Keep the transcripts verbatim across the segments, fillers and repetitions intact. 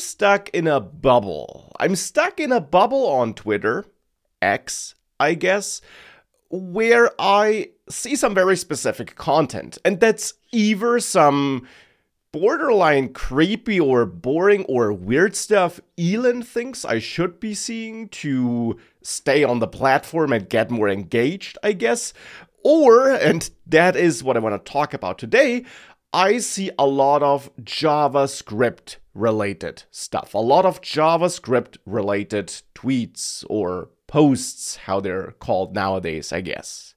stuck in a bubble. I'm stuck in a bubble on Twitter, X, I guess, where I see some very specific content. And that's either some borderline creepy or boring or weird stuff Elon thinks I should be seeing to stay on the platform and get more engaged, I guess. Or, and that is what I want to talk about today, I see a lot of JavaScript related stuff, a lot of JavaScript related tweets or posts, how they're called nowadays, I guess.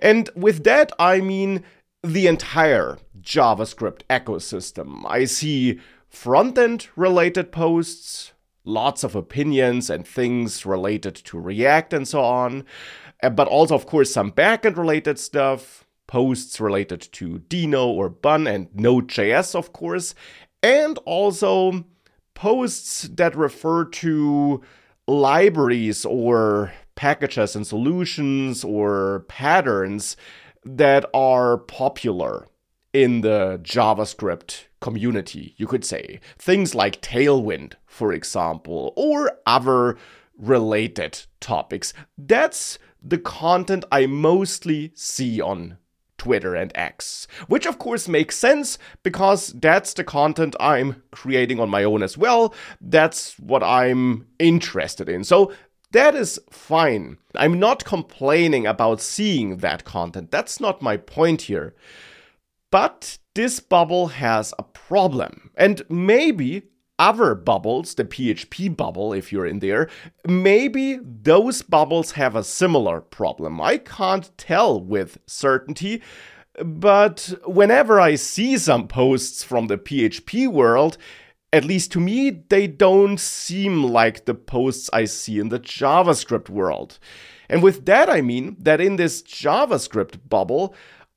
And with that, I mean the entire JavaScript ecosystem. I see front-end related posts, lots of opinions and things related to React and so on, but also, of course, some backend related stuff, posts related to Deno or Bun and Node dot J S, of course, and also posts that refer to libraries or packages and solutions or patterns that are popular in the JavaScript community, you could say. Things like Tailwind, for example, or other related topics. That's the content I mostly see on Twitter and X, which of course makes sense because that's the content I'm creating on my own as well. That's what I'm interested in. So that is fine. I'm not complaining about seeing that content. That's not my point here. But this bubble has a problem, and maybe other bubbles, the P H P bubble, if you're in there, maybe those bubbles have a similar problem. I can't tell with certainty, but whenever I see some posts from the P H P world, at least to me, they don't seem like the posts I see in the JavaScript world. And with that, I mean that in this JavaScript bubble,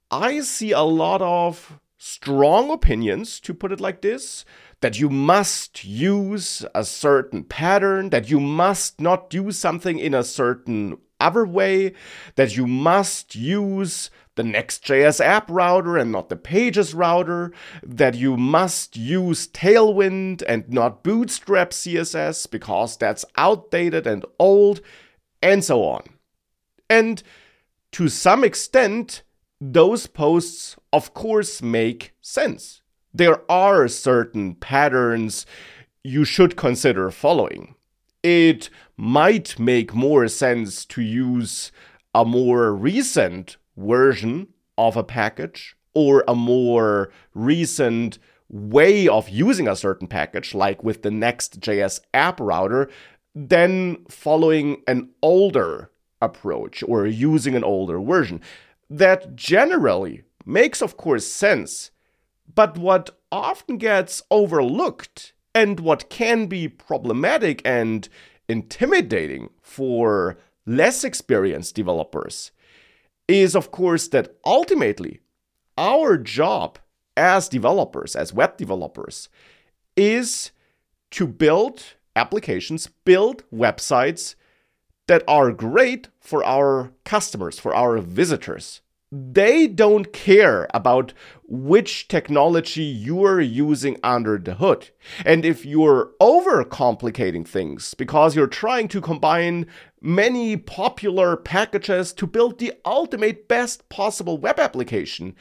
I see a lot of strong opinions, to put it like this, that you must use a certain pattern, that you must not do something in a certain other way, that you must use the Next dot J S app router and not the pages router, that you must use Tailwind and not Bootstrap C S S because that's outdated and old, and so on. And to some extent, those posts, of course, make sense. There are certain patterns you should consider following. It might make more sense to use a more recent version of a package or a more recent way of using a certain package, like with the Next dot J S app router, than following an older approach or using an older version. That generally makes, of course, sense. But what often gets overlooked and what can be problematic and intimidating for less experienced developers is, of course, that ultimately our job as developers, as web developers, is to build applications, build websites that are great for our customers, for our visitors. They don't care about which technology you're using under the hood. And if you're overcomplicating things because you're trying to combine many popular packages to build the ultimate best possible web application,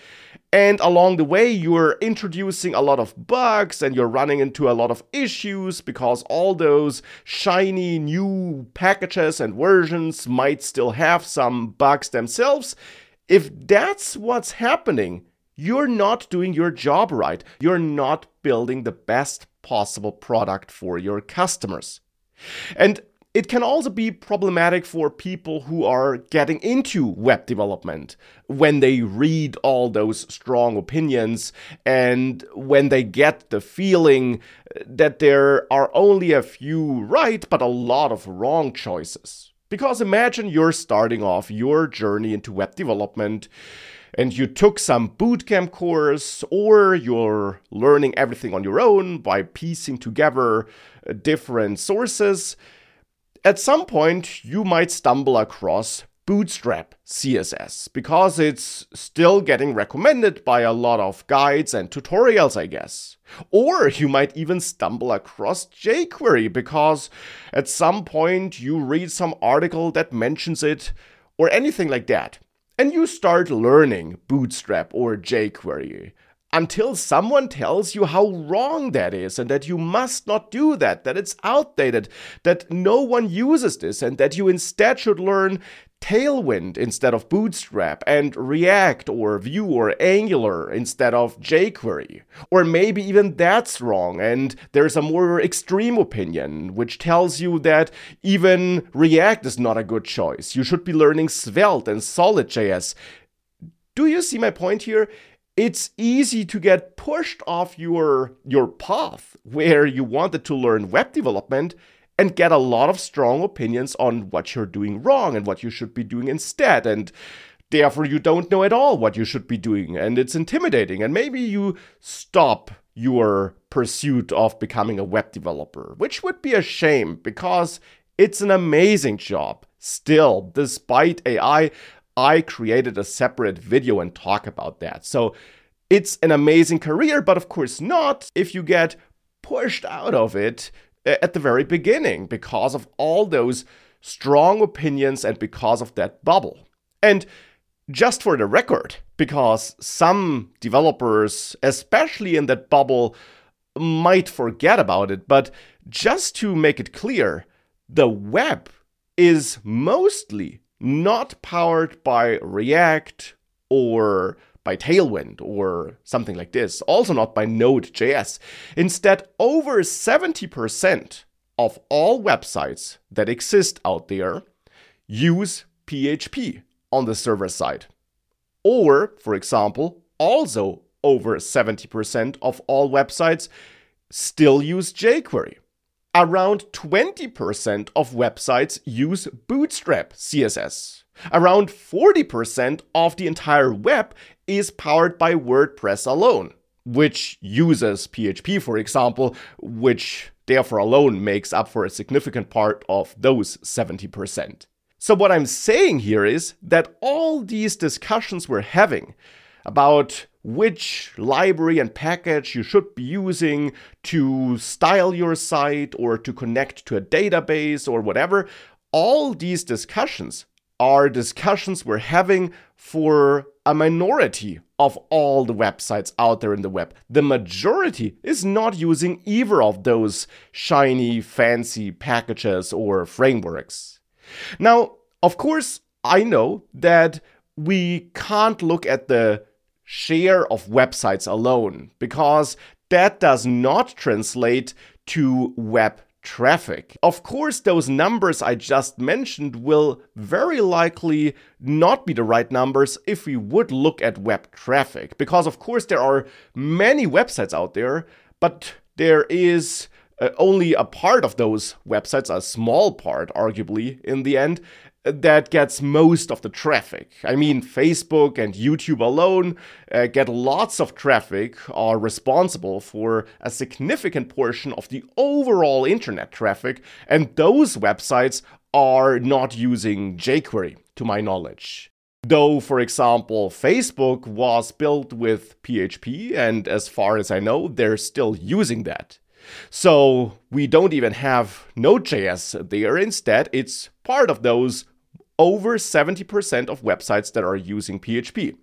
and along the way you're introducing a lot of bugs and you're running into a lot of issues because all those shiny new packages and versions might still have some bugs themselves, if that's what's happening, you're not doing your job right. You're not building the best possible product for your customers. And it can also be problematic for people who are getting into web development when they read all those strong opinions and when they get the feeling that there are only a few right, but a lot of wrong choices. Because imagine you're starting off your journey into web development and you took some bootcamp course, or you're learning everything on your own by piecing together different sources. At some point, you might stumble across Bootstrap C S S, because it's still getting recommended by a lot of guides and tutorials, I guess. Or you might even stumble across jQuery, because at some point you read some article that mentions it or anything like that. And you start learning Bootstrap or jQuery, until someone tells you how wrong that is and that you must not do that, that it's outdated, that no one uses this, and that you instead should learn Tailwind instead of Bootstrap, and React or Vue or Angular instead of jQuery. Or maybe even that's wrong, and there's a more extreme opinion which tells you that even React is not a good choice. You should be learning Svelte and Solid J S. Do you see my point here? It's easy to get pushed off your, your path where you wanted to learn web development and get a lot of strong opinions on what you're doing wrong and what you should be doing instead. And therefore, you don't know at all what you should be doing. And it's intimidating. And maybe you stop your pursuit of becoming a web developer, which would be a shame because it's an amazing job. Still, despite A I, I created a separate video and talk about that. So it's an amazing career, but of course not if you get pushed out of it at the very beginning because of all those strong opinions and because of that bubble. And just for the record, because some developers, especially in that bubble, might forget about it, but just to make it clear, the web is mostly not powered by React or by Tailwind or something like this, also not by Node.js. Instead, over seventy percent of all websites that exist out there use P H P on the server side. Or, for example, also over seventy percent of all websites still use jQuery. Around twenty percent of websites use Bootstrap C S S. Around forty percent of the entire web is powered by WordPress alone, which uses P H P, for example, which therefore alone makes up for a significant part of those seventy percent. So what I'm saying here is that all these discussions we're having about which library and package you should be using to style your site or to connect to a database or whatever, all these discussions are discussions we're having for a minority of all the websites out there in the web. The majority is not using either of those shiny, fancy packages or frameworks. Now, of course, I know that we can't look at the share of websites alone, because that does not translate to web traffic. Of course, those numbers I just mentioned will very likely not be the right numbers if we would look at web traffic, because of course there are many websites out there, but there is uh, only a part of those websites, a small part arguably in the end, that gets most of the traffic. I mean, Facebook and YouTube alone uh, get lots of traffic, are responsible for a significant portion of the overall internet traffic, and those websites are not using jQuery, to my knowledge. Though, for example, Facebook was built with P H P, and as far as I know, they're still using that. So we don't even have Node.js there. Instead, it's part of those over seventy percent of websites that are using P H P.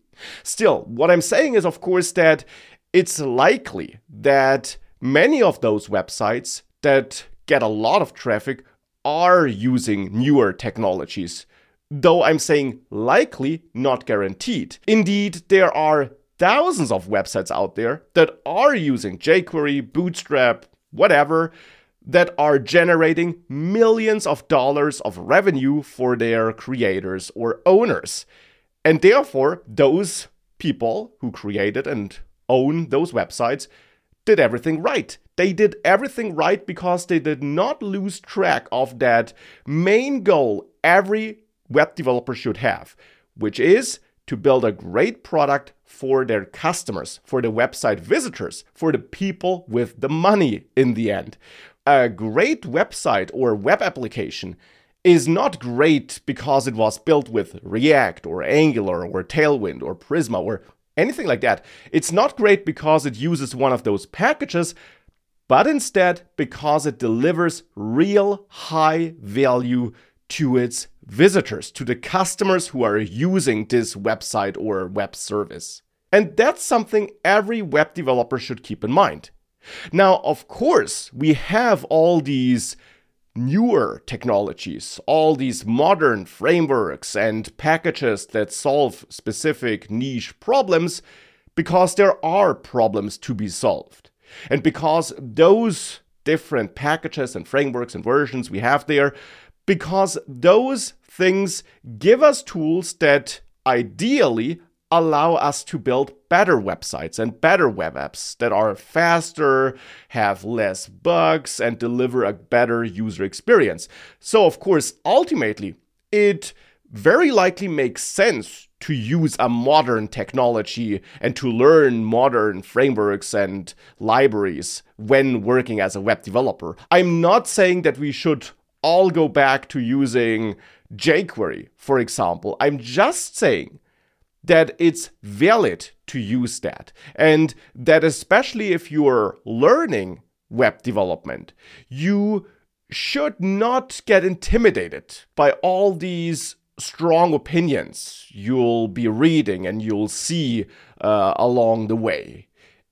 Still, what I'm saying is, of course, that it's likely that many of those websites that get a lot of traffic are using newer technologies. Though I'm saying likely, not guaranteed. Indeed, there are thousands of websites out there that are using jQuery, Bootstrap, whatever, that are generating millions of dollars of revenue for their creators or owners. And therefore, those people who created and own those websites did everything right. They did everything right because they did not lose track of that main goal every web developer should have, which is to build a great product for their customers, for the website visitors, for the people with the money in the end. A great website or web application is not great because it was built with React or Angular or Tailwind or Prisma or anything like that. It's not great because it uses one of those packages, but instead because it delivers real high value to its visitors, to the customers who are using this website or web service. And that's something every web developer should keep in mind. Now, of course, we have all these newer technologies, all these modern frameworks and packages that solve specific niche problems because there are problems to be solved. And because those different packages and frameworks and versions we have there, because those things give us tools that ideally allow us to build better websites and better web apps that are faster, have less bugs, and deliver a better user experience. So, of course, ultimately, it very likely makes sense to use a modern technology and to learn modern frameworks and libraries when working as a web developer. I'm not saying that we should all go back to using jQuery, for example. I'm just saying that it's valid to use that, and that especially if you're learning web development, you should not get intimidated by all these strong opinions you'll be reading and you'll see uh, along the way.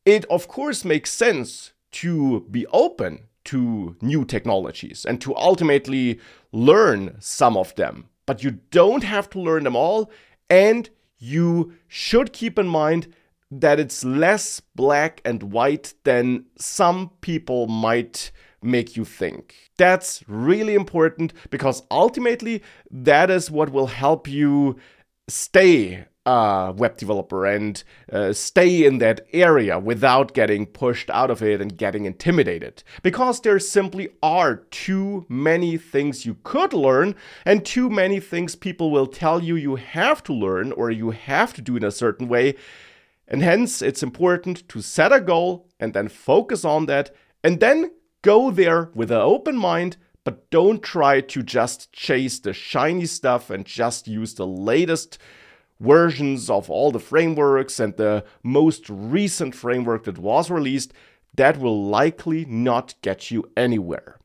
It, of course, makes sense to be open to new technologies and to ultimately learn some of them, but you don't have to learn them all, and you should keep in mind that it's less black and white than some people might make you think. That's really important because ultimately that is what will help you stay a web developer and uh, stay in that area without getting pushed out of it and getting intimidated. Because there simply are too many things you could learn and too many things people will tell you you have to learn or you have to do in a certain way. And hence, it's important to set a goal and then focus on that and then go there with an open mind, but don't try to just chase the shiny stuff and just use the latest versions of all the frameworks and the most recent framework that was released. That will likely not get you anywhere.